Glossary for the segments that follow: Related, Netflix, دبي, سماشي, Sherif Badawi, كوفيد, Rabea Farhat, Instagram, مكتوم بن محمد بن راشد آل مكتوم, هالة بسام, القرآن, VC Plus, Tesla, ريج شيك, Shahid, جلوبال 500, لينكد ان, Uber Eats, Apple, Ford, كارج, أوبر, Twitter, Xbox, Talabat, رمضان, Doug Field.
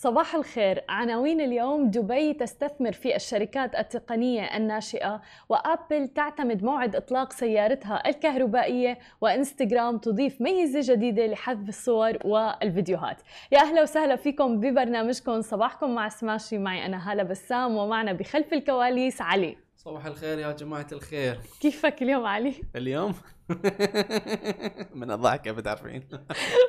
صباح الخير. عناوين اليوم: دبي تستثمر في الشركات التقنية الناشئة، وآبل تعتمد موعد إطلاق سيارتها الكهربائية، وإنستغرام تضيف ميزة جديدة لحذف الصور والفيديوهات. يا أهلا وسهلا فيكم ببرنامجكم صباحكم مع سماشي. معي أنا هالة بسام، ومعنا بخلف الكواليس علي. صباح الخير يا جماعة الخير. كيفك اليوم علي؟ اليوم من الضحكة بتعرفين.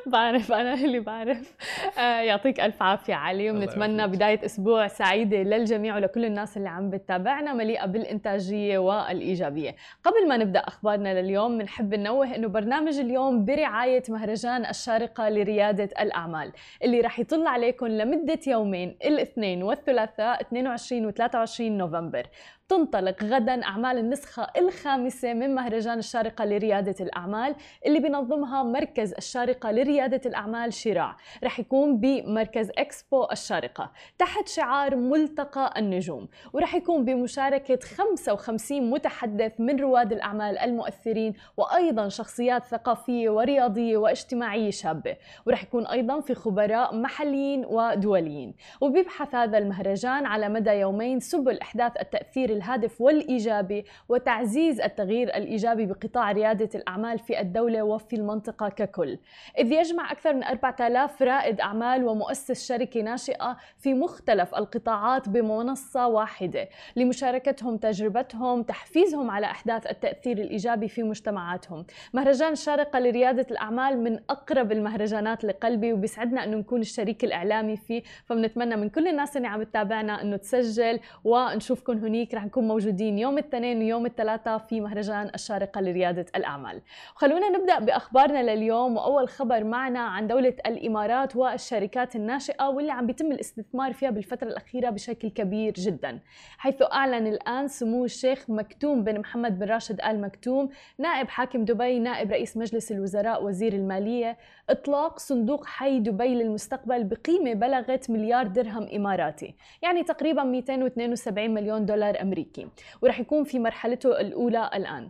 بعرف، أنا اللي بعرف. يعطيك ألف عافية علي، ونتمنى بداية أسبوع سعيدة للجميع ولكل الناس اللي عم بتتابعنا، مليئة بالإنتاجية والإيجابية. قبل ما نبدأ أخبارنا لليوم، بنحب ننوه إنه برنامج اليوم برعاية مهرجان الشارقة لريادة الأعمال اللي رح يطل عليكم لمدة يومين، الاثنين والثلاثاء 22 و 23 نوفمبر. تنطلق غدا أعمال النسخة الخامسة من مهرجان الشارقة لريادة الأعمال اللي بينظمها مركز الشارقة لريادة الأعمال شراع، رح يكون بمركز إكسبو الشارقة تحت شعار ملتقى النجوم، ورح يكون بمشاركة 55 متحدث من رواد الأعمال المؤثرين، وأيضا شخصيات ثقافية ورياضية واجتماعية شابة، ورح يكون أيضا في خبراء محليين ودوليين. وبيبحث هذا المهرجان على مدى يومين سبل إحداث التأثير الهادف والإيجابي وتعزيز التغيير الإيجابي بقطاع ريادة الأعمال في الدولة وفي المنطقة ككل، إذ يجمع أكثر من 4000 رائد أعمال ومؤسس شركة ناشئة في مختلف القطاعات بمنصة واحدة لمشاركتهم تجربتهم، تحفيزهم على أحداث التأثير الإيجابي في مجتمعاتهم. مهرجان الشارقة لريادة الأعمال من أقرب المهرجانات لقلبي، وبيسعدنا أنه نكون الشريك الإعلامي فيه، فبنتمنى من كل الناس اللي عم تتابعنا أنه تسجل، ونشوفكم هنيك. رح نكون موجودين يوم الاثنين ويوم الثلاثاء في مهرجان الشارقة لريادة الأعمال. وخلونا نبدأ بأخبارنا لليوم، وأول خبر معنا عن دولة الإمارات والشركات الناشئة واللي عم بيتم الاستثمار فيها بالفترة الأخيرة بشكل كبير جدا، حيث أعلن الآن سمو الشيخ مكتوم بن محمد بن راشد آل مكتوم نائب حاكم دبي نائب رئيس مجلس الوزراء وزير المالية إطلاق صندوق حي دبي للمستقبل بقيمة بلغت مليار درهم إماراتي، يعني تقريبا 272 مليون دولار أمريكي، ورح يكون في مرحلته الأولى الآن.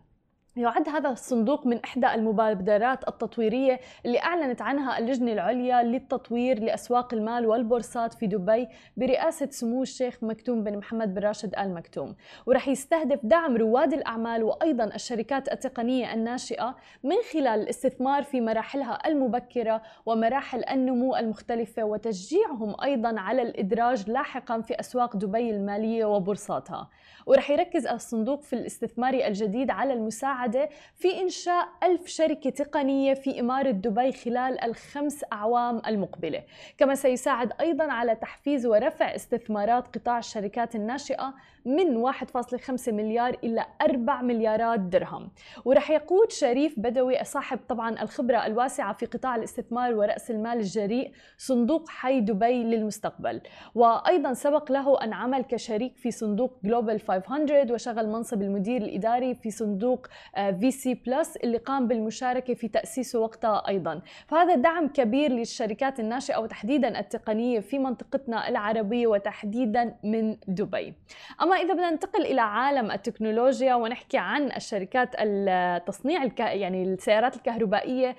يعد هذا الصندوق من إحدى المبادرات التطويرية اللي أعلنت عنها اللجنة العليا للتطوير لأسواق المال والبورصات في دبي برئاسة سمو الشيخ مكتوم بن محمد بن راشد آل مكتوم، ورح يستهدف دعم رواد الأعمال وأيضا الشركات التقنية الناشئة من خلال الاستثمار في مراحلها المبكرة ومراحل النمو المختلفة، وتشجيعهم أيضا على الإدراج لاحقا في أسواق دبي المالية وبورصاتها. ورح يركز الصندوق في الاستثمار الجديد على المساعدة في إنشاء 1000 شركة تقنية في إمارة دبي خلال ال5 أعوام المقبلة، كما سيساعد أيضا على تحفيز ورفع استثمارات قطاع الشركات الناشئة من 1.5 مليار إلى 4 مليارات درهم. ورح يقود شريف بدوي صاحب طبعا الخبرة الواسعة في قطاع الاستثمار ورأس المال الجريء صندوق حي دبي للمستقبل، وأيضا سبق له أن عمل كشريك في صندوق جلوبال 500، وشغل منصب المدير الإداري في صندوق VC Plus اللي قام بالمشاركة في تأسيسه وقتها أيضا. فهذا دعم كبير للشركات الناشئة وتحديدا التقنية في منطقتنا العربية وتحديدا من دبي. أما إذا بدنا ننتقل إلى عالم التكنولوجيا ونحكي عن الشركات التصنيع يعني السيارات الكهربائية،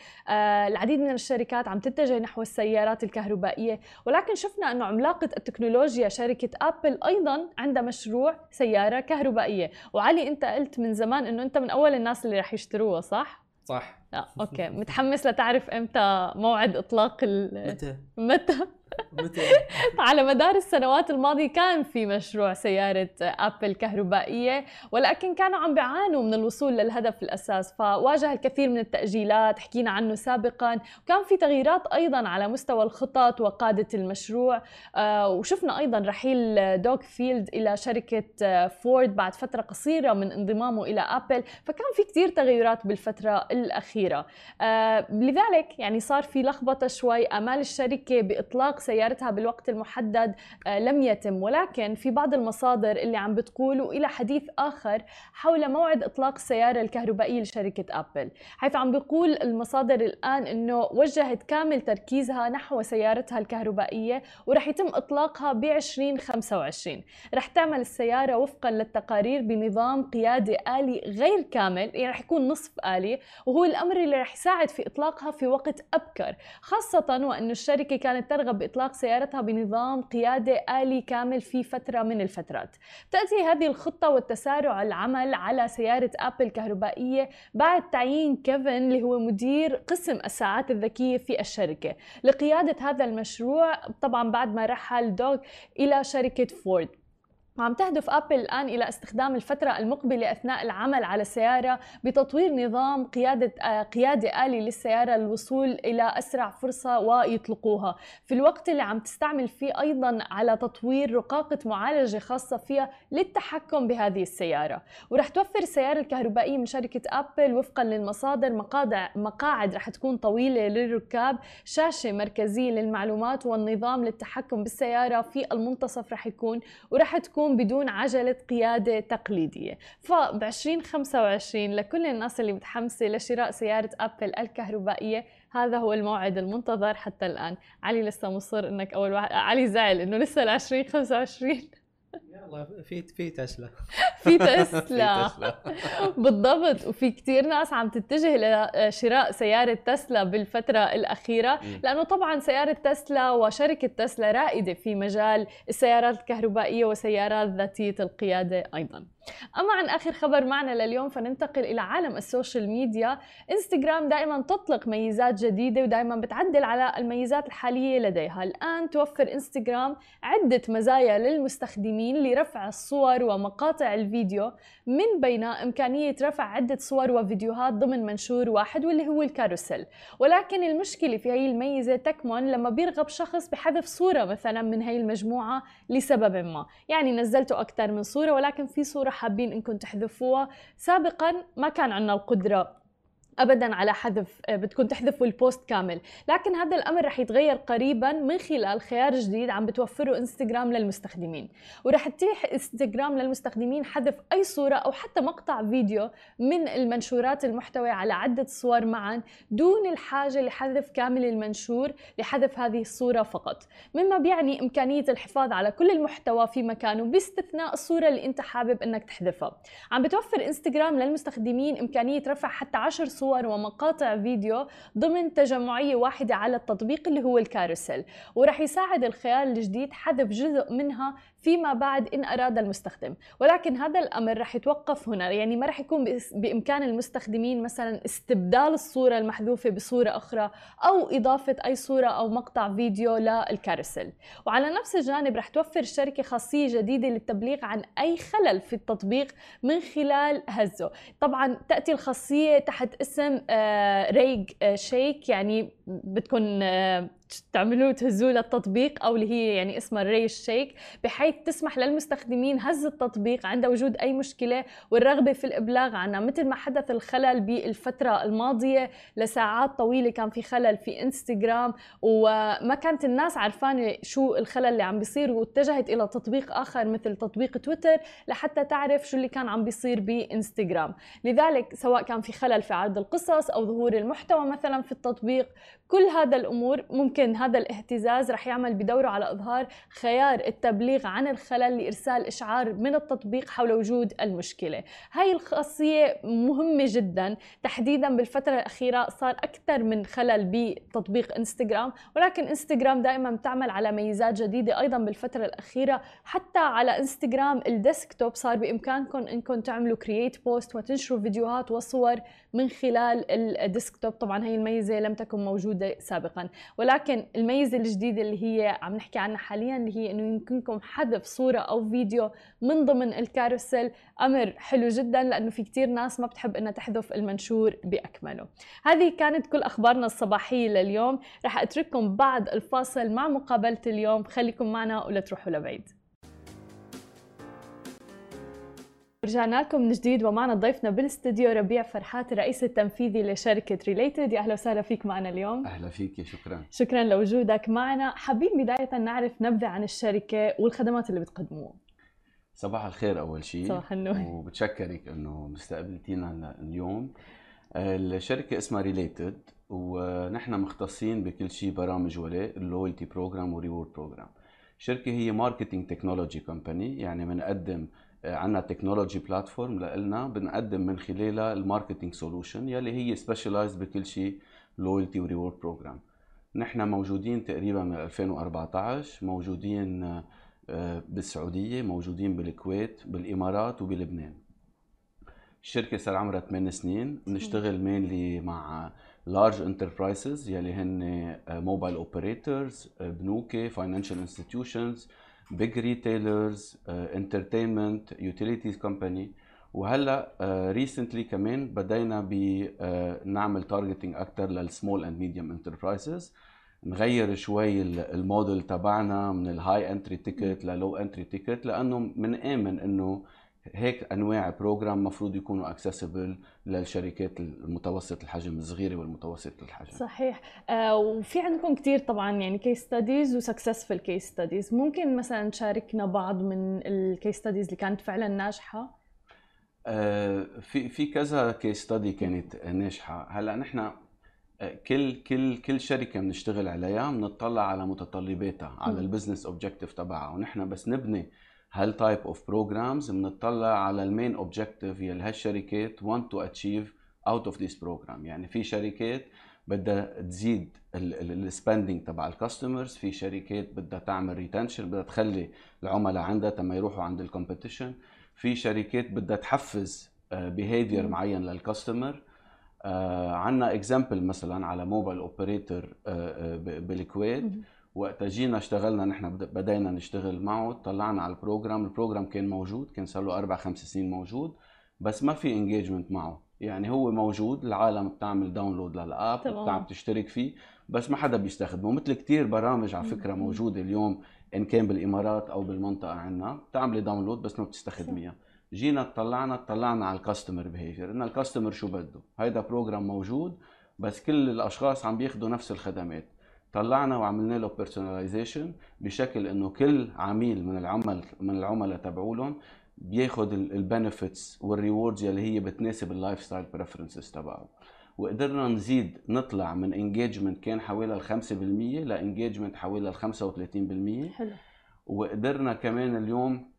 العديد من الشركات عم تتجه نحو السيارات الكهربائية، ولكن شفنا أنه عملاقة التكنولوجيا شركة آبل أيضا عندها مشروع سيارة كهربائية. وعلي أنت قلت من زمان أنه أنت من أول الناس اللي رح يشتروها، صح؟ صح. لا اوكي، متحمس لتعرف امتى موعد اطلاق متى على مدار السنوات الماضية كان في مشروع سيارة آبل كهربائية، ولكن كانوا عم بيعانوا من الوصول للهدف الأساس، فواجه الكثير من التأجيلات حكينا عنه سابقا، وكان في تغييرات أيضا على مستوى الخطط وقادة المشروع. وشفنا أيضا رحيل دوغ فيلد إلى شركة فورد بعد فترة قصيرة من انضمامه إلى آبل، فكان في كثير تغيرات بالفترة الأخيرة. لذلك يعني صار في لخبطة شوي. آمال الشركة بإطلاق سيارتها بالوقت المحدد لم يتم، ولكن في بعض المصادر اللي عم بتقولوا إلى حديث آخر حول موعد إطلاق السيارة الكهربائية لشركة آبل، حيث عم بيقول المصادر الآن أنه وجهت كامل تركيزها نحو سيارتها الكهربائية، ورح يتم إطلاقها ب 2025. رح تعمل السيارة وفقا للتقارير بنظام قيادة آلي غير كامل، يعني رح يكون نصف آلي، وهو الأمر اللي رح يساعد في إطلاقها في وقت أبكر، خاصة وأن الشركة كانت ترغب إطلاق سيارتها بنظام قيادة آلي كامل في فترة من الفترات. تأتي هذه الخطة والتسارع العمل على سيارة آبل الكهربائية بعد تعيين كيفن اللي هو مدير قسم الساعات الذكية في الشركة لقيادة هذا المشروع، طبعا بعد ما رحل دوغ إلى شركة فورد. عم تهدف آبل الآن إلى استخدام الفترة المقبلة أثناء العمل على السيارة بتطوير نظام قيادة آلي للسيارة للوصول إلى أسرع فرصة ويطلقوها، في الوقت اللي عم تستعمل فيه أيضاً على تطوير رقاقة معالجة خاصة فيها للتحكم بهذه السيارة. ورح توفر السيارة الكهربائية من شركة آبل وفقاً للمصادر مقاعد رح تكون طويلة للركاب، شاشة مركزية للمعلومات، والنظام للتحكم بالسيارة في المنتصف رح يكون، ورح تكون بدون عجلة قيادة تقليدية. فب 2025 لكل الناس اللي متحمسة لشراء سيارة آبل الكهربائية هذا هو الموعد المنتظر حتى الآن. علي لسه مصر انك اول واحد، علي زعل انه لسه ل 2025. يلا في تسلا في تسلا بالضبط، وفي كثير ناس عم تتجه لشراء سيارة تسلا بالفترة الأخيرة، لأنه طبعا سيارة تسلا وشركة تسلا رائدة في مجال السيارات الكهربائية وسيارات ذاتية القيادة أيضا. أما عن آخر خبر معنا لليوم فننتقل إلى عالم السوشيال ميديا. إنستغرام دائما تطلق ميزات جديدة ودائما بتعدل على الميزات الحالية لديها. الآن توفر إنستغرام عدة مزايا للمستخدمين لرفع الصور ومقاطع الفيديو، من بينها إمكانية رفع عدة صور وفيديوهات ضمن منشور واحد واللي هو الكاروسيل. ولكن المشكلة في هي الميزة تكمن لما بيرغب شخص بحذف صورة مثلا من هي المجموعة لسبب ما، يعني نزلتوا أكثر من صورة ولكن في صورة حابين انكم تحذفوها. سابقا ما كان عندنا القدرة ابدا على حذف، بدكم تحذفوا البوست كامل، لكن هذا الامر رح يتغير قريبا من خلال خيار جديد عم بتوفره انستغرام للمستخدمين. ورح تتيح انستغرام للمستخدمين حذف اي صوره او حتى مقطع فيديو من المنشورات المحتوى على عده صور معا دون الحاجه لحذف كامل المنشور لحذف هذه الصوره فقط، مما بيعني امكانيه الحفاظ على كل المحتوى في مكانه باستثناء الصوره اللي انت حابب انك تحذفها. عم بتوفر انستغرام للمستخدمين امكانيه رفع حتى 10 صور ومقاطع فيديو ضمن تجمعية واحدة على التطبيق اللي هو الكاروسيل، ورح يساعد الخيار الجديد حذف جزء منها فيما بعد إن أراد المستخدم. ولكن هذا الأمر رح يتوقف هنا، يعني ما رح يكون بإمكان المستخدمين مثلا استبدال الصورة المحذوفة بصورة أخرى أو إضافة أي صورة أو مقطع فيديو للكاروسيل. وعلى نفس الجانب رح توفر الشركة خاصية جديدة للتبليغ عن أي خلل في التطبيق من خلال هزه. طبعا تأتي الخاصية تحت اسم ريج شيك، يعني بدكم تعملوه تهزوه للتطبيق او اللي هي يعني اسمها الريش شيك، بحيث تسمح للمستخدمين هز التطبيق عند وجود اي مشكله والرغبه في الابلاغ عنها، مثل ما حدث الخلل بالفتره الماضيه لساعات طويله كان في خلل في انستغرام وما كانت الناس عرفانه شو الخلل اللي عم بيصير، واتجهت الى تطبيق اخر مثل تطبيق تويتر لحتى تعرف شو اللي كان عم بيصير بانستغرام. لذلك سواء كان في خلل في عرض القصص او ظهور المحتوى مثلا في التطبيق، كل هذا الامور ممكن هذا الاهتزاز رح يعمل بدوره على اظهار خيار التبليغ عن الخلل لارسال اشعار من التطبيق حول وجود المشكله. هاي الخاصيه مهمه جدا، تحديدا بالفتره الاخيره صار اكثر من خلل بتطبيق انستغرام، ولكن انستغرام دائما بتعمل على ميزات جديده. ايضا بالفتره الاخيره حتى على انستغرام الديسكتوب صار بامكانكم انكم تعملوا كرييت بوست وتنشروا فيديوهات وصور من خلال الديسكتوب. طبعا هي الميزه لم تكن موجوده سابقا، ولكن الميزه الجديده اللي هي عم نحكي عنها حاليا اللي هي انه يمكنكم حذف صوره او فيديو من ضمن الكاروسيل، امر حلو جدا لانه في كثير ناس ما بتحب انها تحذف المنشور باكمله. هذه كانت كل اخبارنا الصباحيه لليوم، رح اترككم بعد الفاصل مع مقابله اليوم، خليكم معنا ولا تروحوا لبعيد. رجعنا لكم من جديد ومعنا ضيفنا بالاستديو ربيع فرحات، الرئيس التنفيذي لشركة ريليتد. يا أهلا وسهلا فيك معنا اليوم. أهلا فيك، شكرا. شكرا لوجودك معنا. حابين بداية نعرف نبذة عن الشركة والخدمات اللي بتقدموها. صباح الخير أول شيء. صباح النور. وبتشكرك أنه مستقبلتينا اليوم. الشركة اسمها ريليتد ونحن مختصين بكل شيء برامج ولاء، اللويالتي بروجرام وريورد بروجرام. الشركة هي ماركتينج تكنولوجي كومباني، يعني بنقدم عنا تكنولوجي بلاتفورم لنا بنقدم من خلالها الماركتينج سولوشن يلي هي سبيشالايز بكل شيء لويالتي وريورد بروجرام. نحن موجودين تقريبا من 2014، موجودين بالسعودية، موجودين بالكويت، بالإمارات وبلبنان. الشركة صار عمرها 8 سنين، بنشتغل مينلي مع لارج انتربرايزز يلي هن موبايل اوبريتورز، بنوك، فاينانشال انستتيوشنز، بيج ريتيلرز، انترتينمنت، يوتيليتيز كومباني. وهلا ريسنتلي كمان بدينا بنعمل تارجتنج اكثر للسمول اند ميديوم انتربرايزز، نغير شوي الموديل تبعنا من الهاي انتري تيكت للو انتري تيكت، لانه بنآمن انه هيك انواع بروجرام مفروض يكونوا اكسسبل للشركات المتوسط الحجم، الصغيره والمتوسط الحجم. صحيح. وفي عندكم كثير طبعا يعني كيس ستاديز وسكسسفل كيس ستاديز، ممكن مثلا تشاركنا بعض من الكيس ستاديز اللي كانت فعلا ناجحه؟ في كذا كيس ستادي كانت ناجحه. هلا نحن كل شركه بنشتغل عليها بنطلع على متطلباتها، على البزنس اوبجيكتيف تبعها، ونحن بس نبني هال type of programs بنطلع على المين objective يلي هالشركات want to achieve out of this program. يعني في شركات بدها تزيد الspending تبع الكاستمرز، في شركات بدها تعمل ريتنشن، بدها تخلي العملاء عندها تما يروحوا عند الكومبيتيشن، في شركات بدها تحفز behavior معين للكاستمر. عنا example مثلا على موبايل اوبريتور بالكويت، وقت جينا اشتغلنا نحن بدينا نشتغل معه، طلعنا على البروجرام، البروجرام كان موجود، كان صار له 4-5 سنين موجود، بس ما في انجيجمنت معه. يعني هو موجود، العالم بتعمل داونلود للاب وبتعمل تشترك فيه، بس ما حدا بيستخدمه، مثل كثير برامج على فكره موجوده اليوم ان كان بالامارات او بالمنطقه عندنا، بتعملي داونلود بس ما بتستخدميها. جينا طلعنا على الكاستمر بيهيفير، ان الكاستمر شو بده، هيدا بروجرام موجود بس كل الاشخاص عم بياخذوا نفس الخدمات. طلعنا وعملنا له بيرسوناليزيشن بشكل انه كل عميل من العملاء تبعولهم بياخذ البنفيتس والريوردز يلي هي بتناسب اللايف ستايل بريفرنسز تبعه. وقدرنا نزيد نطلع من انجيجمنت كان حوالي 5% لانجيجمنت حوالي 35%. حلو. وقدرنا كمان اليوم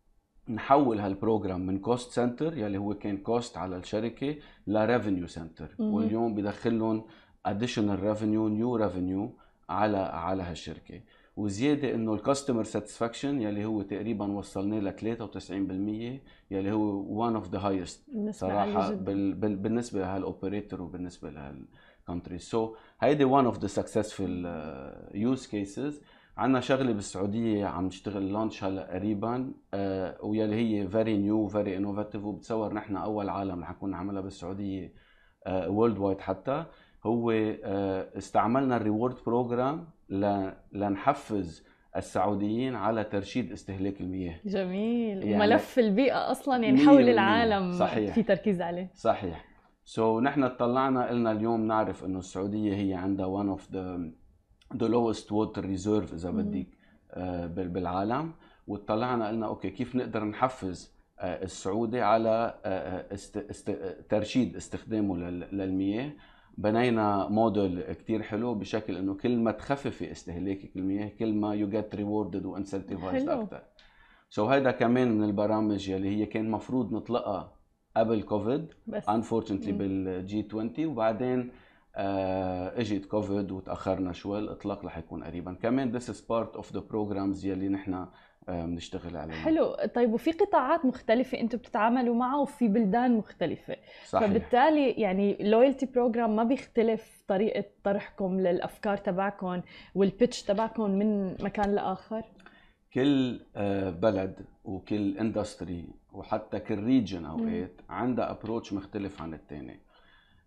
نحول هالبروجرام من كوست سنتر يلي هو كان كوست على الشركه لريفينيو سنتر، واليوم بدخلهم اديشنال ريفينيو، نيو ريفينيو على هالشركه. وزياده انه الكاستمر ساتسفاكشن يلي هو تقريبا وصلنا ل 93%، يلي هو one of the highest صراحه بالنسبه لهالاوبريتور وبالنسبه لهالكونتري. سو هيدي one of the successful use cases. عندنا شغله بالسعوديه عم نشتغل لانش هلا قريبا، ويلي هي فيري نيو فيري انوفاتيف، وبتصور نحن اول عالم رح نكون عملها بالسعوديه وورلد وايد. حتى هو استعملنا الريورد بروجرام لنحفز السعوديين على ترشيد استهلاك المياه. جميل. يعني ملف البيئة أصلاً يعني حول العالم. صحيح. في تركيز عليه. صحيح. نحن اطلعنا، قلنا اليوم نعرف إنه السعودية هي عندها one of the lowest water reserve إذا بدك بالعالم، واطلعنا قلنا أوكي كيف نقدر نحفز السعودي على ترشيد استخدامه للمياه. بنينا موديل كتير حلو بشكل انه كل ما تخففي استهلاكك المياه كل ما يو جيت ريوردد وانسنتيفايزد اكثر. هيدا كمان من البرامج يلي هي كان مفروض نطلقها قبل كوفيد، انفورشنتلي بالجي 20، وبعدين اجت كوفيد وتاخرنا شوي، الاطلاق رح يكون قريبا. كمان this is part of the programs يلي نحن بنشتغل عليه. حلو. طيب، وفي قطاعات مختلفة انتم بتتعاملوا معها وفي بلدان مختلفة. صحيح. فبالتالي يعني لويالتي بروجرام ما بيختلف طريقة طرحكم للأفكار تبعكم والبيتش تبعكم من مكان لآخر؟ كل بلد وكل اندستري وحتى كل ريجن اوقات عندها ابروتش مختلف عن الثاني.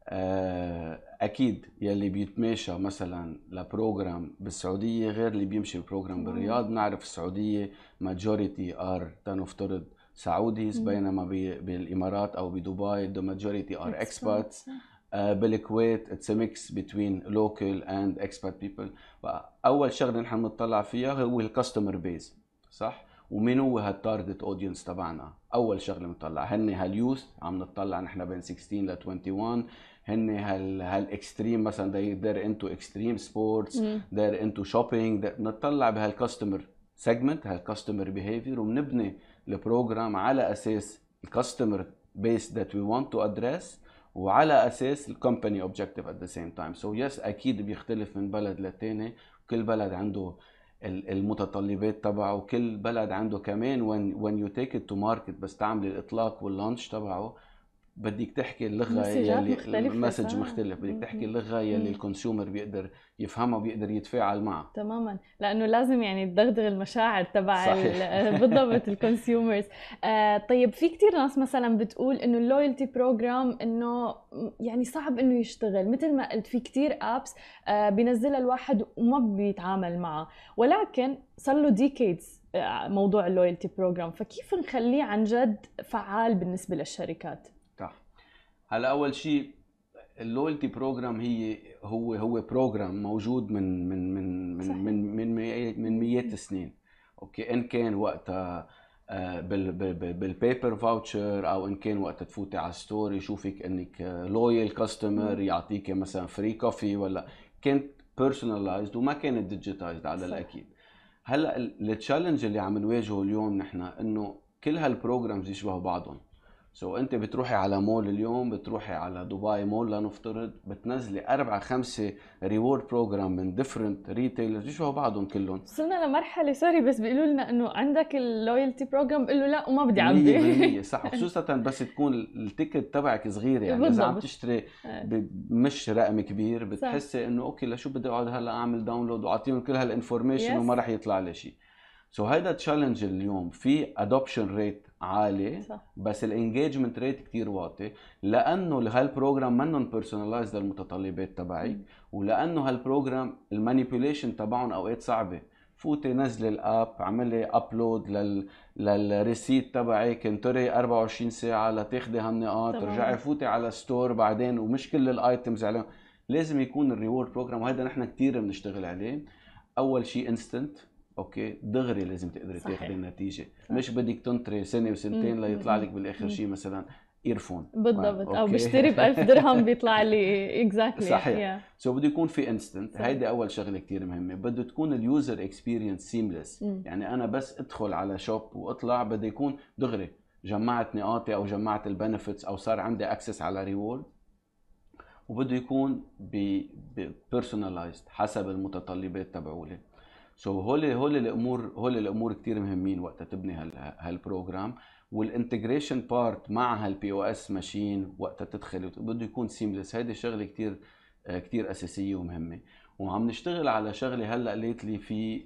اكيد يلي بيتماشى مثلا لبروجرام بالسعوديه غير اللي بيمشي بروجرام بالرياض. بنعرف السعوديه ماجوريتي ار تنفترض سعوديز، بينما بالامارات او بدبي the majority are expats. بالكويت it's a mix between local and expat people. اول شغله نحن بنطلع فيها هو الكاستمر بيز، صح؟ ومين هو هالتارجت اودينس تبعنا؟ اول شغله بنطلع هن هاليوث، عم نطلع نحن بين 16 ل 21، هن هالاكستريم مثلا they're into extreme sports، they're into shopping. بنطلع بهالكاستمر سيجمنت، هالكاستمر بيهيفير، وبنبني البروجرام على اساس الكاستمر بيس that we want to address وعلى اساس الكومباني اوبجيكتيف ات ذا سيم تايم. سو يس اكيد بيختلف من بلد للتاني، كل بلد عنده المتطلبات تبعه، وكل بلد عنده كمان وين يو تيك ات تو ماركت، بس تعمل الاطلاق واللانش تبعه بدك تحكي اللغه يلي المسج مختلف، بدك تحكي اللغه يلي الكونسيومر بيقدر يفهمها وبيقدر يتفاعل معها تماما، لانه لازم يعني تدغدغ المشاعر تبع بالضبط الكونسيومرز. طيب في كثير ناس مثلا بتقول انه اللويالتي بروجرام انه يعني صعب انه يشتغل، مثل ما قلت في كثير ابس بينزلها الواحد وما بيتعامل معها، ولكن صار له ديكيدز موضوع اللويالتي بروجرام، فكيف نخليه عن جد فعال بالنسبه للشركات؟ هلا اول شيء اللويالتي بروجرام هو بروجرام موجود من مئات السنين، اوكي، ان كان وقتها بالبيبر فاوتشر او ان كان وقتها تفوتي على ستوري يشوفك انك لويال كاستمر يعطيك مثلا فري كوفي، ولا كانت بيرسوناليزد وما كانت ديجيتايزد على الاكيد. هلا التشالنج اللي عم نواجهه اليوم نحن انه كل هالبروجرامز يشبهوا بعضهم. سو انت بتروحي على مول اليوم، بتروحي على دبي مول لنفترض، بتنزلي 4-5 ريورد بروجرام من ديفرنت ريتيلرز يشبهوا بعضهم كلهم. وصلنا لمرحله سوري بس بيقولوا لنا انه عندك اللويالتي بروجرام، بقول له لا وما بدي عبي 100% صح، خصوصا بس تكون التيكت تبعك صغير، يعني اذا عم تشتري مش رقم كبير بتحسي انه اوكي لشو بدي اقعد هلا اعمل داونلود واعطيهم كل هالانفورميشن وما راح يطلع لي شيء. سو هيدا تشالنج اليوم، في ادوبشن ريت عالي صح. بس الانجيجمنت ريت كثير واطي، لانه هالبروجرام منهم بيرسوناليزد للمتطلبات تبعك، ولانه هالبروجرام المانيبيوليشن تبعهم اوقات صعبه، فوتي نزلي الاب، اعملي ابلود للريسيت تبعك، انطري 24 ساعه لتاخذي هالنقاط، رجعي فوتي على ستور بعدين، ومش كل الايتمز عليهم. لازم يكون الريورد بروجرام، وهذا نحن كثير بنشتغل عليه. اول شيء انستنت، اوكي، دغري لازم تقدري تاخذي النتيجه، مش بدك تنطري سنه وسنتين ليطلع لك بالاخر شيء مثلا ايرفون بالضبط، او بشتري ب1000 درهم بيطلع لي اكزاكتلي صحيح. سو بده يكون في انستنت، هيدي اول شغله كثير مهمه. بده تكون اليوزر اكسبيرينس سيمليس، يعني انا بس ادخل على شوب واطلع، بده يكون دغري جمعت نقاطي او جمعت البنفتس او صار عندي اكسس على ريورد، وبده يكون بيرسوناليزد حسب المتطلبات تبعولي. سو هول الامور كثير مهمين وقت تبني هالبروجرام، والانتجريشن بارت مع هالبي او اس ماشين وقت تدخل بده يكون سيمليس. هيدي شغله كثير كثير اساسيه ومهمه، وعم نشتغل على شغله هلا ليتلي في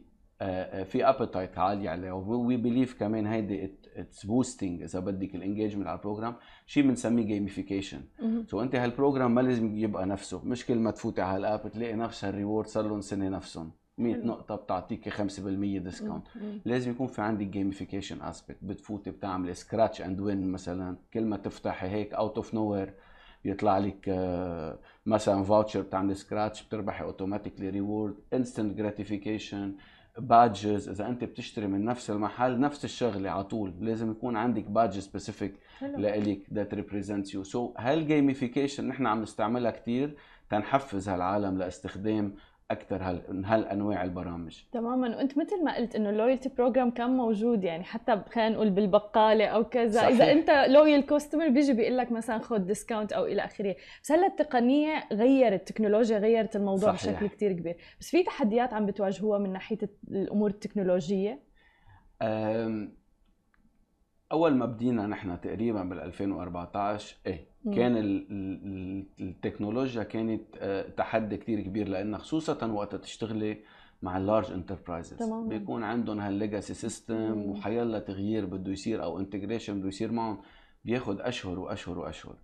ابيتايت عالي عليها، وي بليف كمان هيدي اتس بوستنج اذا بدك الانجيجمنت على البروجرام، شيء بنسميه جيميفيكيشن. سو انت هالبروجرام ما لازم يبقى نفسه، مش كل ما تفوتي على الاب تلاقي نفس الريورد صار لهم سنه نفسهم 100 نقطة بتعطيك 5% ديسكاونت، لازم يكون في عندك جيميفيكيشن اسبيكت، بتفوتي بتعملي سكراتش اند وين مثلا، كل ما تفتحي هيك اوت اوف نو وير يطلع لك مثلا فاوتشر، بتعملي سكراتش بتربحي اوتوماتيكلي ريورد، انستنت جراتيفيكيشن، بادجز اذا انت بتشتري من نفس المحل نفس الشغله على طول، لازم يكون عندك بادج سبيسيفيك لإلك ذات ريبريزنتس يو. سو هالجيميفيكيشن نحن عم نستعملها كثير تنحفز هالعالم لاستخدام اكثر هالانواع البرامج تماما. وانت مثل ما قلت انه اللويالتي بروجرام كان موجود، يعني حتى خلينا نقول بالبقاله او كذا صحيح. اذا انت لويال كاستمر بيجي بيقول لك مثلا خذ ديسكاونت او الى اخره، بس هلا التقنيه غيرت، التكنولوجيا غيرت الموضوع صحيح. بشكل كثير كبير، بس في تحديات عم بتواجهوها من ناحيه الامور التكنولوجيه. اول ما بدينا نحن تقريبا بال 2014 كان التكنولوجيا كانت تحدي كثير كبير، لان خصوصا وقت تشتغلي مع اللارج انتربرايزز بيكون عندهم هالليجاسي سيستم، وحيلا تغيير بده يصير او انتجريشن بده يصير معهم بياخذ اشهر واشهر واشهر.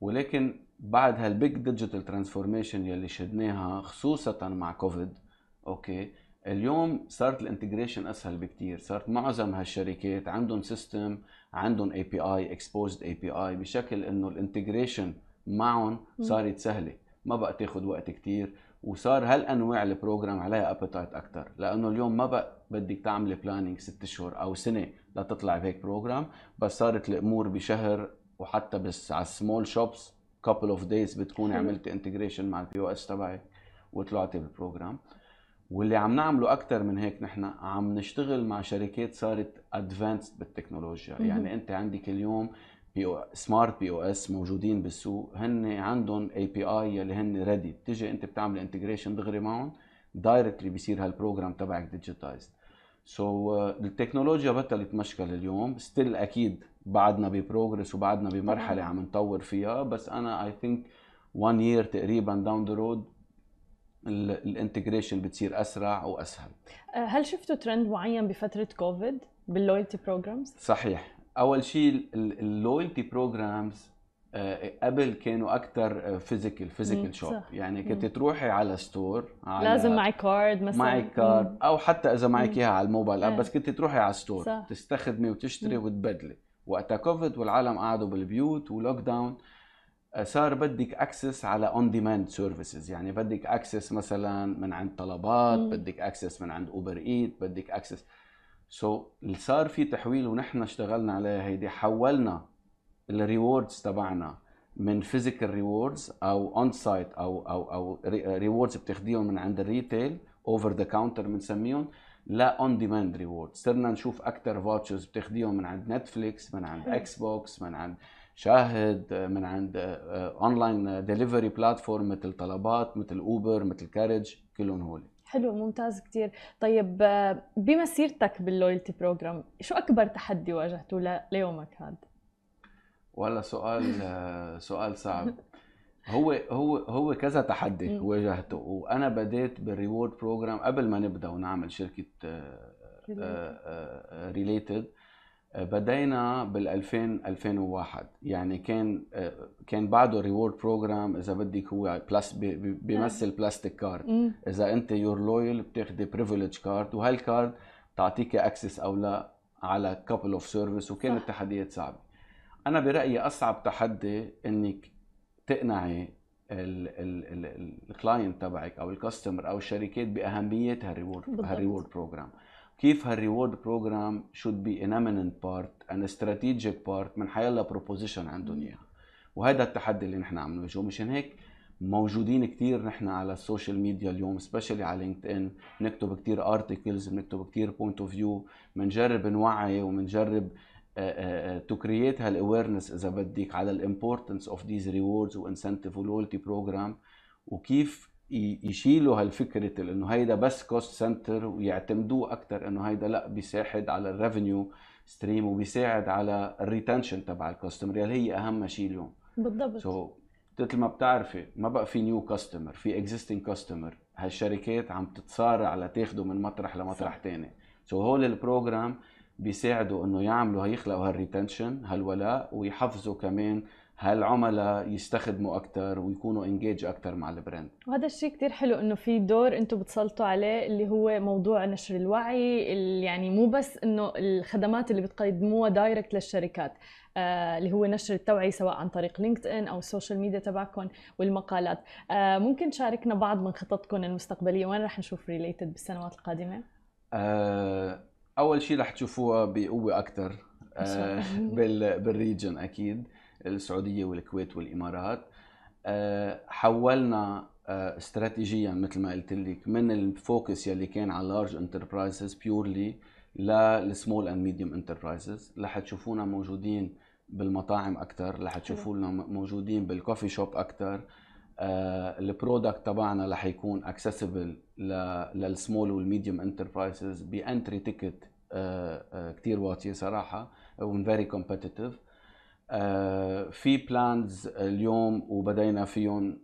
ولكن بعد هالبيج ديجيتال ترانسفورميشن يلي شدناها خصوصا مع كوفيد، اوكي، اليوم صارت الانتجريشن اسهل بكثير، صارت معظم هالشركات عندهم سيستم، عندهم اي بي اي، اكسبوزد اي بي اي، بشكل انه الانتجريشن معهم صارت سهله، ما بقى تاخذ وقت كثير، وصار هالانواع البروجرام عليها ابيتايت اكثر، لانه اليوم ما بقى بدك تعملي بلاننج 6 اشهر او سنه لتطلع بهيك بروجرام، بس صارت الامور بشهر، وحتى بس على السمول شوبس كابل اوف دايز بتكون عملتي انتجريشن مع البي او اس تبعك وطلعتي بالبروجرام. واللي عم نعمله اكثر من هيك، نحن عم نشتغل مع شركات صارت ادفانسد بالتكنولوجيا، يعني انت عندك اليوم سمارت بي او اس موجودين بالسوق، هن عندهم اي بي اي اللي هن ريدي، بتيجي انت بتعمل انتجريشن دغري معهم دايركتلي بيصير هالبروجرام تبعك ديجيتايزد. سو التكنولوجيا بطلت مشكله اليوم، ستيل اكيد بعدنا ببروجرس وبعدنا بمرحله عم نطور فيها، بس انا اي ثينك 1 يير تقريبا داون ذا رود الانتجريشن بتصير اسرع واسهل. هل شفتوا ترند معين بفتره كوفيد باللويالتي بروجرامز؟ صحيح. اول شيء اللويالتي بروجرامز قبل كانوا اكثر فيزيكال شوب، يعني كنت تروحي على ستور لازم معي كارد مثلا، معي كارد او حتى اذا معك اياها على الموبايل اب، بس كنت تروحي على ستور صح. تستخدمي وتشتري وتبدلي. وقتها كوفيد والعالم قعدوا بالبيوت ولوك داون، صار بدك اكسس على اون ديماند سيرفيسز، يعني بدك اكسس مثلا من عند طلبات، بدك اكسس من عند اوبر ايت، بدك اكسس. سو اللي صار في تحويل ونحن اشتغلنا عليها هيدي، حولنا الريوردز تبعنا من فيزيكال ريوردز او اون سايت او ريوردز بتاخديهم من عند الريتيل اوفر ذا كاونتر بنسميهم، لا اون ديماند ريوردز. صرنا نشوف اكثر فاتشرز بتاخديهم من عند نتفليكس، من عند اكس بوكس، من عند شاهد، من عند اونلاين ديليفري بلاتفورم مثل طلبات، مثل اوبر، مثل كارج، كلهم هول. حلو، ممتاز كتير. طيب بمسيرتك باللويالتي بروجرام شو اكبر تحدي واجهته ليومك هذا؟ والله سؤال صعب. هو كذا تحدي واجهته، وانا بديت بالريورد بروجرام قبل ما نبدا ونعمل شركه ريليتد. بدينا بال 2000 2001، يعني كان بعده ريورد بروجرام اذا بدك هو بلس بيمثل بلاستيك كارد، اذا انت يور لويل بتاخذي بريفليج كارد، وهالكارد بتعطيك اكسس او لا على كابل اوف سيرفيس، وكانت التحديات صعبه. انا برايي اصعب تحدي انك تقنعي الكلاينت تبعك او الكاستمر او الشركات باهميه هالريورد بروجرام، كيف هالريورد بروجرام should be an eminent part and strategic part من حيالله بروبوزيشن عندهم اياها. وهذا التحدي اللي نحن عم نواجهه، مشان هيك موجودين كثير نحن على السوشيال ميديا اليوم، سبيشلي على لينكد ان، بنكتب كثير ارتكلز، بنكتب كثير بوينت اوف فيو، بنجرب نوعي وبنجرب تو كرييت هالاويرنس اذا بدك على الامبورتنس اوف ذيز ريوردز وانسنتيف ولويالتي بروجرام، وكيف يشيلوا هالفكره انه هيدا بس كوست سنتر ويعتمدوه اكثر انه هيدا لا بيساعد على الريفينيو ستريم وبيساعد على الريتنشن تبع الكاستمر اللي هي اهم شيء اليوم. بالضبط. سو مثل ما بتعرفي ما بقى في نيو كاستمر، في اكزيستنج كاستمر، هالشركات عم تتصارع لتاخده من مطرح لمطرح ثاني. سو هول البروجرام بيساعدوا انه يعملوا هيخلقوا هالريتنشن، هالولاء، ويحفزوا كمان هالعملاء يستخدموا اكثر ويكونوا انجيج اكثر مع البراند. وهذا الشيء كثير حلو انه في دور انتم بتسلطوا عليه اللي هو موضوع نشر الوعي، يعني مو بس انه الخدمات اللي بتقدموها دايركت للشركات، اللي هو نشر التوعية سواء عن طريق لينكد ان او السوشيال ميديا تبعكم والمقالات. ممكن تشاركنا بعض من خططكم المستقبلية، وين رح نشوف ريليتد بالسنوات القادمة؟ اول شيء رح تشوفوها بقوة اكثر بالريجن اكيد، السعودية والكويت والإمارات. حولنا استراتيجيا مثل ما قلت لك من الفوكس يلي كان على لارج انتربرايزز بيورلي للسمول اند ميديوم انتربرايزز. رح تشوفونا موجودين بالمطاعم اكثر، رح تشوفونا موجودين بالكوفي شوب اكثر. البرودكت تبعنا رح يكون اكسسبل للسمول والميديوم انتربرايزز بانتري تيكت كثير واطيه صراحه، و فيري كومبيتيتيف. في بلانز اليوم وبدينا فيهم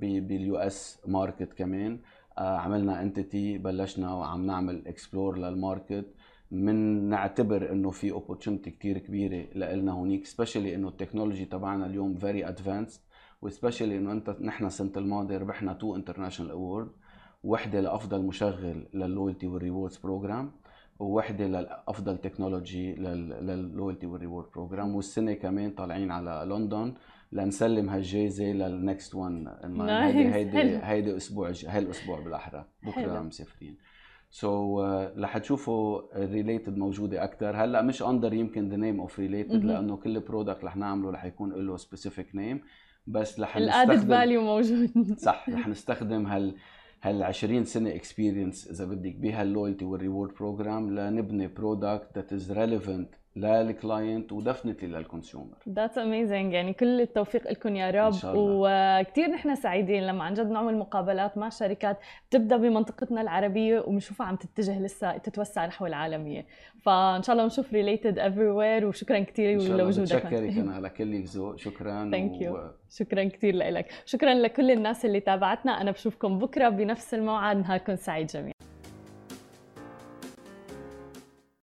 باليو اس ماركت كمان، عملنا انتيتي، بلشنا وعم نعمل اكسبلور للماركت، من نعتبر انه في اوبورتونيتي كثير كبيره لنا هونيك، سبيشلي انه التكنولوجي تبعنا اليوم فيري ادفانسد، وسبيشلي انه نحن السنه الماضيه ربحنا 2 انترناشونال اوورد، وحده لافضل مشغل لللويالتي والريوردز بروجرام، ووحده للافضل تكنولوجي لللويالتي والريورد بروجرام. والسنه كمان طالعين على لندن لنسلم هالجائزه للنكست وان. هيدي اسبوع، هالاسبوع بالاحرى، بكره مسافرين. سو رح تشوفوا ريليتد موجوده اكثر. هلا مش اندر يمكن ذا نيم اوف ريليتد، لانه كل برودكت رح نعمله رح يكون له سبيسيفيك نيم، بس رح نستخدم الادد فاليو موجود صح، رح نستخدم هال 20 سنه اكسبيرينس اذا بدك بهاللويالتي والريورد بروجرام لنبني برودكت ذات از ريليفنت للكلاينت ودفنتلي للكونسيومر. ذاتس اميزنج، يعني كل التوفيق لكم يا رب. وكثير نحن سعيدين لما عن جد نعمل مقابلات مع شركات بتبدا بمنطقتنا العربيه وبنشوفها عم تتجه لسه تتوسع نحو العالميه، فان شاء الله بنشوف ريليتد everywhere. وشكرا كثير لوجودك. شكرك انا على كل ذوق. شكرا. شكرا كثير لك. شكرا لكل الناس اللي تابعتنا. انا بشوفكم بكره بنفس الموعد. نهاركم سعيد جميعا.